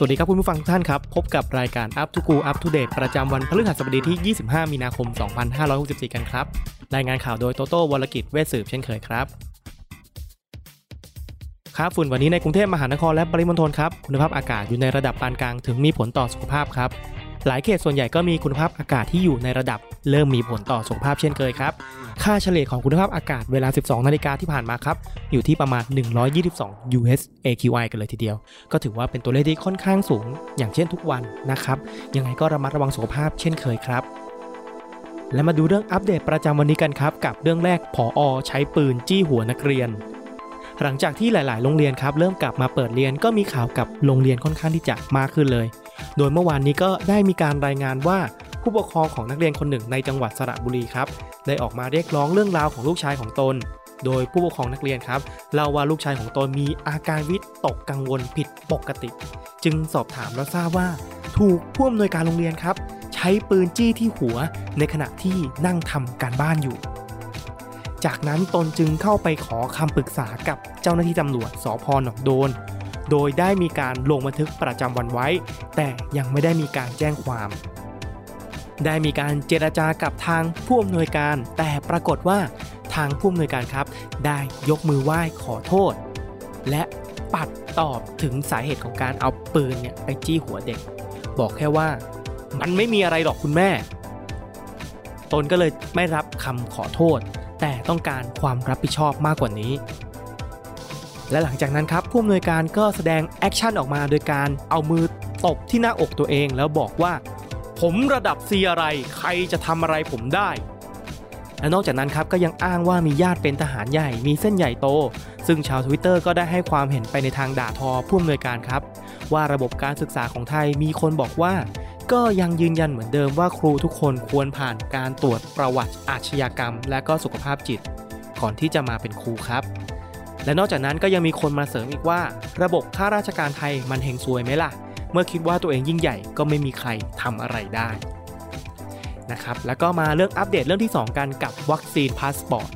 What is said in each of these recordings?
สวัสดีครับคุณผู้ฟังทุกท่านครับพบกับรายการ Up to Go Up to Date ประจำวันพฤหัสบดีที่25มีนาคม2564กันครับรายงานข่าวโดยโตโต้วรกิจเวชสืบเช่นเคยครับค่าฝุ่นวันนี้ในกรุงเทพมหานครและปริมณฑลครับคุณภาพอากาศอยู่ในระดับปานกลางถึงมีผลต่อสุขภาพครับหลายเขตส่วนใหญ่ก็มีคุณภาพอากาศที่อยู่ในระดับเริ่มมีผลต่อสุขภาพเช่นเคยครับค่าเฉลี่ยของคุณภาพอากาศเวลา 12 นาฬิกาที่ผ่านมาครับอยู่ที่ประมาณ122 US AQI กันเลยทีเดียวก็ถือว่าเป็นตัวเลขที่ค่อนข้างสูงอย่างเช่นทุกวันนะครับยังไงก็ระมัดระวังสุขภาพเช่นเคยครับและมาดูเรื่องอัปเดตประจำวันนี้กันครับกับเรื่องแรกผอ.ใช้ปืนจี้หัวนักเรียนหลังจากที่หลายๆโรงเรียนครับเริ่มกลับมาเปิดเรียนก็มีข่าวกับโรงเรียนค่อนข้างที่จะมากขึ้นเลยโดยเมื่อวานนี้ก็ได้มีการรายงานว่าผู้ปกครองของนักเรียนคนหนึ่งในจังหวัดสระบุรีครับได้ออกมาเรียกร้องเรื่องราวของลูกชายของตนโดยผู้ปกครองนักเรียนครับเล่าว่าลูกชายของตนมีอาการวิตกกังวลผิดปกติจึงสอบถามแล้วทราบว่าถูกผู้อำนวยการโรงเรียนครับใช้ปืนจี้ที่หัวในขณะที่นั่งทำการบ้านอยู่จากนั้นตนจึงเข้าไปขอคำปรึกษากับเจ้าหน้าที่ตำรวจสภ.หนองโดนโดยได้มีการลงบันทึกประจำวันไว้แต่ยังไม่ได้มีการแจ้งความได้มีการเจรจากับทางผู้อำนวยการแต่ปรากฏว่าทางผู้อำนวยการครับได้ยกมือไหว้ขอโทษและปัดตอบถึงสาเหตุของการเอาปืนเนี่ยไปจี้หัวเด็กบอกแค่ว่ามันไม่มีอะไรหรอกคุณแม่ตนก็เลยไม่รับคำขอโทษแต่ต้องการความรับผิดชอบมากกว่านี้และหลังจากนั้นครับผู้อำนวยการก็แสดงแอคชั่นออกมาโดยการเอามือตบที่หน้าอกตัวเองแล้วบอกว่าผมระดับซีอะไรใครจะทำอะไรผมได้และนอกจากนั้นครับก็ยังอ้างว่ามีญาติเป็นทหารใหญ่มีเส้นใหญ่โตซึ่งชาว Twitter ก็ได้ให้ความเห็นไปในทางด่าทอผู้อำนวยการครับว่าระบบการศึกษาของไทยมีคนบอกว่าก็ยังยืนยันเหมือนเดิมว่าครูทุกคนควรผ่านการตรวจประวัติอาชญากรรมและก็สุขภาพจิตก่อนที่จะมาเป็นครูครับและนอกจากนั้นก็ยังมีคนมาเสริมอีกว่าระบบข้าราชการไทยมันเฮงซวยไหมล่ะเมื่อคิดว่าตัวเองยิ่งใหญ่ก็ไม่มีใครทำอะไรได้นะครับแล้วก็มาเรื่องอัปเดตเรื่องที่2กันกับวัคซีนพาสปอร์ต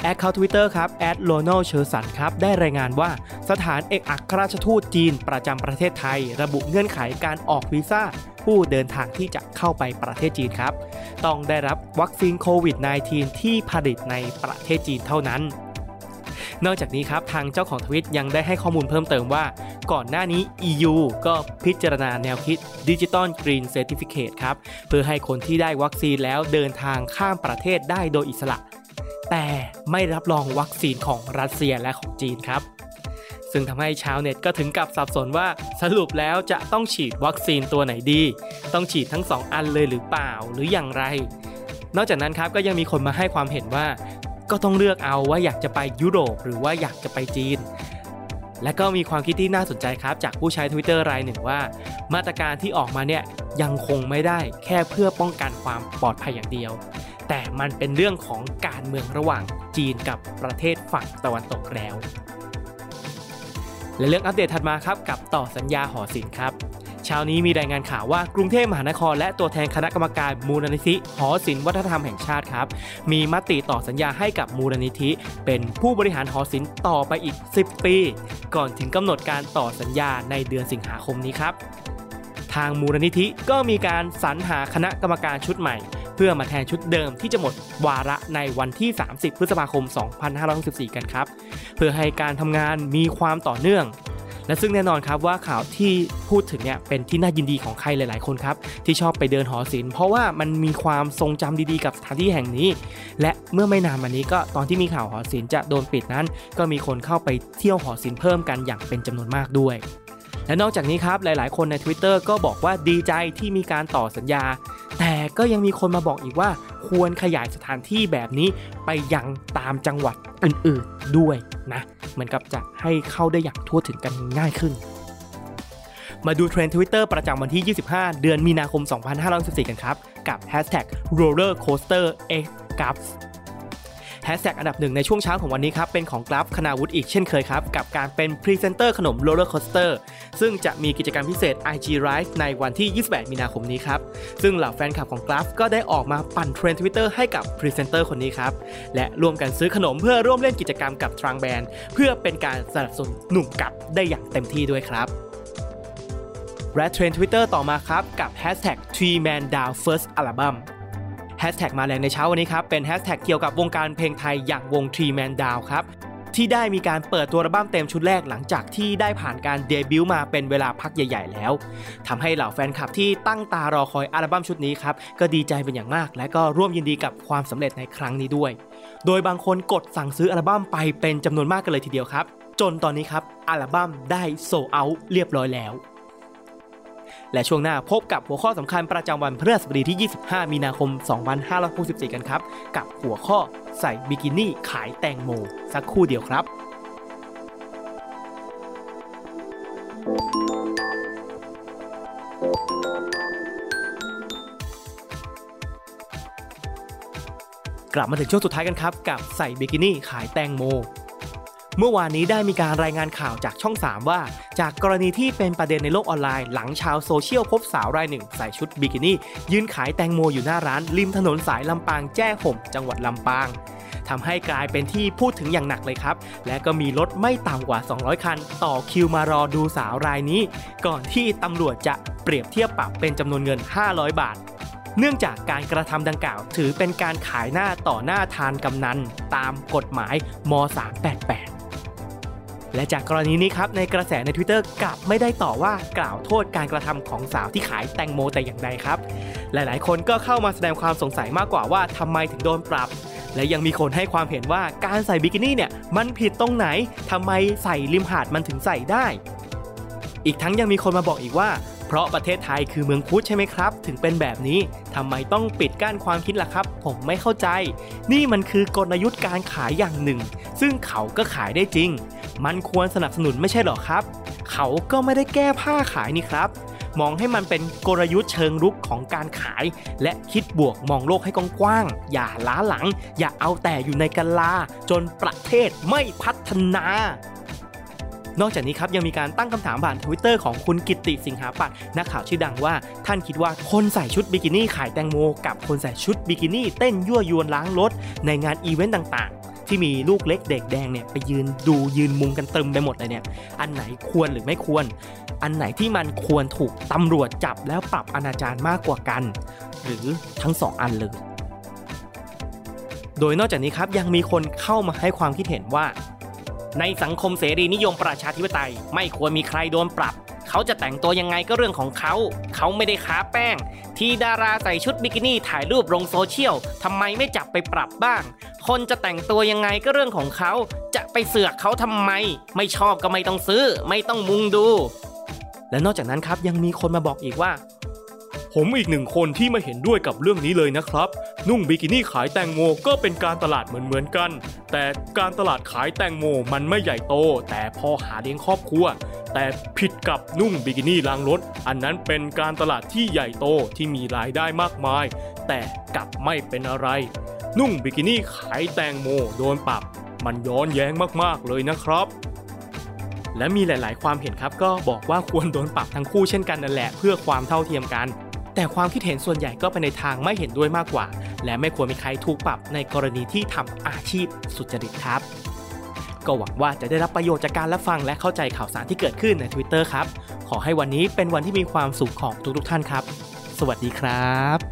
แอคเคาท์ Twitter ครับ @ronaldcherson ครับได้รายงานว่าสถานเอกอัครราชทูตจีนประจำประเทศไทยระบุเงื่อนไขการออกวีซ่าผู้เดินทางที่จะเข้าไปประเทศจีนครับต้องได้รับวัคซีนโควิด -19 ที่ผลิตในประเทศจีนเท่านั้นนอกจากนี้ครับทางเจ้าของทวิตยังได้ให้ข้อมูลเพิ่มเติมว่าก่อนหน้านี้ EU ก็พิจารณาแนวคิด Digital Green Certificate ครับเพื่อให้คนที่ได้วัคซีนแล้วเดินทางข้ามประเทศได้โดยอิสระแต่ไม่รับรองวัคซีนของรัสเซียและของจีนครับซึ่งทำให้ชาวเน็ตก็ถึงกับสับสนว่าสรุปแล้วจะต้องฉีดวัคซีนตัวไหนดีต้องฉีดทั้ง2อันเลยหรือเปล่าหรืออย่างไรนอกจากนั้นครับก็ยังมีคนมาให้ความเห็นว่าก็ต้องเลือกเอาว่าอยากจะไปยุโรปหรือว่าอยากจะไปจีนและก็มีความคิดที่น่าสนใจครับจากผู้ใช้ Twitter รายหนึ่งว่ามาตรการที่ออกมาเนี่ยยังคงไม่ได้แค่เพื่อป้องกันความปลอดภัยอย่างเดียวแต่มันเป็นเรื่องของการเมืองระหว่างจีนกับประเทศฝั่งตะวันตกแล้วและเรื่องอัปเดตถัดมาครับกับต่อสัญญาหอศิลป์ครับเช้านี้มีรายงานข่าวว่ากรุงเทพมหานครและตัวแทนคณะกรรมการมูลนิธิหอศิลป์วัฒนธรรมแห่งชาติครับมีมติต่อสัญญาให้กับมูลนิธิเป็นผู้บริหารหอศิลป์ต่อไปอีก10ปีก่อนถึงกำหนดการต่อสัญญาในเดือนสิงหาคมนี้ครับทางมูลนิธิก็มีการสรรหาคณะกรรมการชุดใหม่เพื่อมาแทนชุดเดิมที่จะหมดวาระในวันที่30พฤษภาคม2564กันครับเพื่อให้การทำงานมีความต่อเนื่องและซึ่งแน่นอนครับว่าข่าวที่พูดถึงเนี่ยเป็นที่น่ายินดีของใครหลายๆคนครับที่ชอบไปเดินหอศิลป์เพราะว่ามันมีความทรงจำดีๆกับสถานที่แห่งนี้และเมื่อไม่นานมานี้ก็ตอนที่มีข่าวหอศิลป์จะโดนปิดนั้นก็มีคนเข้าไปเที่ยวหอศิลป์เพิ่มกันอย่างเป็นจำนวนมากด้วยและนอกจากนี้ครับหลายๆคนใน Twitter ก็บอกว่าดีใจที่มีการต่อสัญญาแต่ก็ยังมีคนมาบอกอีกว่าควรขยายสถานที่แบบนี้ไปยังตามจังหวัดอื่นๆด้วยนะเหมือนกับจะให้เข้าได้อย่างทั่วถึงกันง่ายขึ้น มาดูเทรนด์ Twitter ประจำวันที่ 25 เดือนมีนาคม 2564 กันครับกับ #rollercoasterxgraphsแฮชแท็กอันดับหนึ่งในช่วงเช้าของวันนี้ครับเป็นของกราฟคณาวุฒิอีกเช่นเคยครับกับการเป็นพรีเซนเตอร์ขนมโรลเลอร์คอสเตอร์ซึ่งจะมีกิจกรรมพิเศษ IG Live ในวันที่ 28 มีนาคมนี้ครับซึ่งเหล่าแฟนคลับของกราฟก็ได้ออกมาปั่นเทรนด์ Twitter ให้กับพรีเซนเตอร์คนนี้ครับและร่วมกันซื้อขนมเพื่อร่วมเล่นกิจกรรมกับทรังแบรนด์เพื่อเป็นการสนับสนุนหนุ่มกราฟได้อย่างเต็มที่ด้วยครับและเทรนด์ Twitter ต่อมาครับกับ #3mandownfirst albumแฮชแท็กมาแรงในเช้าวันนี้ครับเป็นแฮชแท็กเกี่ยวกับวงการเพลงไทยอย่างวง Three Man Down ครับที่ได้มีการเปิดตัวอัลบั้มเต็มชุดแรกหลังจากที่ได้ผ่านการเดบิวต์มาเป็นเวลาพักใหญ่ๆแล้วทำให้เหล่าแฟนคลับที่ตั้งตารอคอยอัลบั้มชุดนี้ครับก็ดีใจเป็นอย่างมากและก็ร่วมยินดีกับความสำเร็จในครั้งนี้ด้วยโดยบางคนกดสั่งซื้ออัลบั้มไปเป็นจำนวนมากกันเลยทีเดียวครับจนตอนนี้ครับอัลบั้มได้โซลด์เอาท์เรียบร้อยแล้วและช่วงหน้าพบกับหัวข้อสำคัญประจำวันพฤหัสบดีที่ 25 มีนาคม 2564 กันครับกับหัวข้อใส่บิกินี่ขายแตงโมสักครู่เดียวครับกลับมาถึงช่วงสุดท้ายกันครับกับใส่บิกินี่ขายแตงโมเมื่อวานนี้ได้มีการรายงานข่าวจากช่อง 3 ว่าจากกรณีที่เป็นประเด็นในโลกออนไลน์หลังชาวโซเชียลพบสาวรายหนึ่งใส่ชุดบิกินี่ยืนขายแตงโมอยู่หน้าร้านริมถนนสายลำปางแจ้ห่มจังหวัดลำปางทำให้กลายเป็นที่พูดถึงอย่างหนักเลยครับและก็มีรถไม่ต่ำกว่า200คันต่อคิวมารอดูสาวรายนี้ก่อนที่ตำรวจจะเปรียบเทียบปรับเป็นจำนวนเงิน500บาทเนื่องจากการกระทำดังกล่าวถือเป็นการขายหน้าต่อหน้าทานกำนันตามกฎหมายม.388และจากกรณีนี้ครับในกระแสใน Twitter กลับไม่ได้ต่อว่ากล่าวโทษการกระทำของสาวที่ขายแตงโมแต่อย่างใดครับหลายๆคนก็เข้ามาแสดงความสงสัยมากกว่าว่าทำไมถึงโดนปรับและยังมีคนให้ความเห็นว่าการใส่บิกินี่เนี่ยมันผิดตรงไหนทำไมใส่ริมหาดมันถึงใส่ได้อีกทั้งยังมีคนมาบอกอีกว่าเพราะประเทศไทยคือเมืองพุทธใช่ไหมครับถึงเป็นแบบนี้ทำไมต้องปิดกั้นความคิดล่ะครับผมไม่เข้าใจนี่มันคือกลยุทธ์การขายอย่างหนึ่งซึ่งเขาก็ขายได้จริงมันควรสนับสนุนไม่ใช่หรอครับเขาก็ไม่ได้แก้ผ้าขายนี่ครับมองให้มันเป็นกลยุทธ์เชิงรุกของการขายและคิดบวกมองโลกให้กว้างๆอย่าล้าหลังอย่าเอาแต่อยู่ในกะลาจนประเทศไม่พัฒนานอกจากนี้ครับยังมีการตั้งคำถามผ่าน Twitter ของคุณกิตติสิงหาปัตย์นักข่าวชื่อดังว่าท่านคิดว่าคนใส่ชุดบิกินี่ขายแตงโมกับคนใส่ชุดบิกินี่เต้นยั่วยวนล้างรถในงานอีเวนต์ต่างๆที่มีลูกเล็กเด็กแดงเนี่ยไปยืนดูยืนมุงกันเต็มไปหมดเลยเนี่ยอันไหนควรหรือไม่ควรอันไหนที่มันควรถูกตำรวจจับแล้วปรับอนาจารมากกว่ากันหรือทั้งสองอันเลยโดยนอกจากนี้ครับยังมีคนเข้ามาให้ความคิดเห็นว่าในสังคมเสรีนิยมประชาธิปไตยไม่ควรมีใครโดนปรับเขาจะแต่งตัวยังไงก็เรื่องของเขาไม่ได้ค้าแป้งที่ดาราใส่ชุดบิกินี่ถ่ายรูปลงโซเชียลทำไมไม่จับไปปรับบ้างคนจะแต่งตัวยังไงก็เรื่องของเขาจะไปเสือกเขาทำไมไม่ชอบก็ไม่ต้องซื้อไม่ต้องมุงดูและนอกจากนั้นครับยังมีคนมาบอกอีกว่าผมอีกหนึ่งคนที่ไม่เห็นด้วยกับเรื่องนี้เลยนะครับนุ่งบิกินี่ขายแตงโมก็เป็นการตลาดเหมือนกันแต่การตลาดขายแตงโมมันไม่ใหญ่โตแต่พอหาเลี้ยงครอบครัวแต่ผิดกับนุ่งบิกินี่ล้างรถอันนั้นเป็นการตลาดที่ใหญ่โตที่มีรายได้มากมายแต่กลับไม่เป็นอะไรนุ่งบิกินี่ขายแตงโมโดนปรับมันย้อนแย้งมากๆเลยนะครับและมีหลายๆความเห็นครับก็บอกว่าควรโดนปรับทั้งคู่เช่นกันนั่นแหละเพื่อความเท่าเทียมกันแต่ความคิดเห็นส่วนใหญ่ก็ไปในทางไม่เห็นด้วยมากกว่าและไม่ควรมีใครถูกปรับในกรณีที่ทำอาชีพสุจริตครับก็หวังว่าจะได้รับประโยชน์จากการรับฟังและเข้าใจข่าวสารที่เกิดขึ้นใน Twitter ครับขอให้วันนี้เป็นวันที่มีความสุขของทุกท่านครับสวัสดีครับ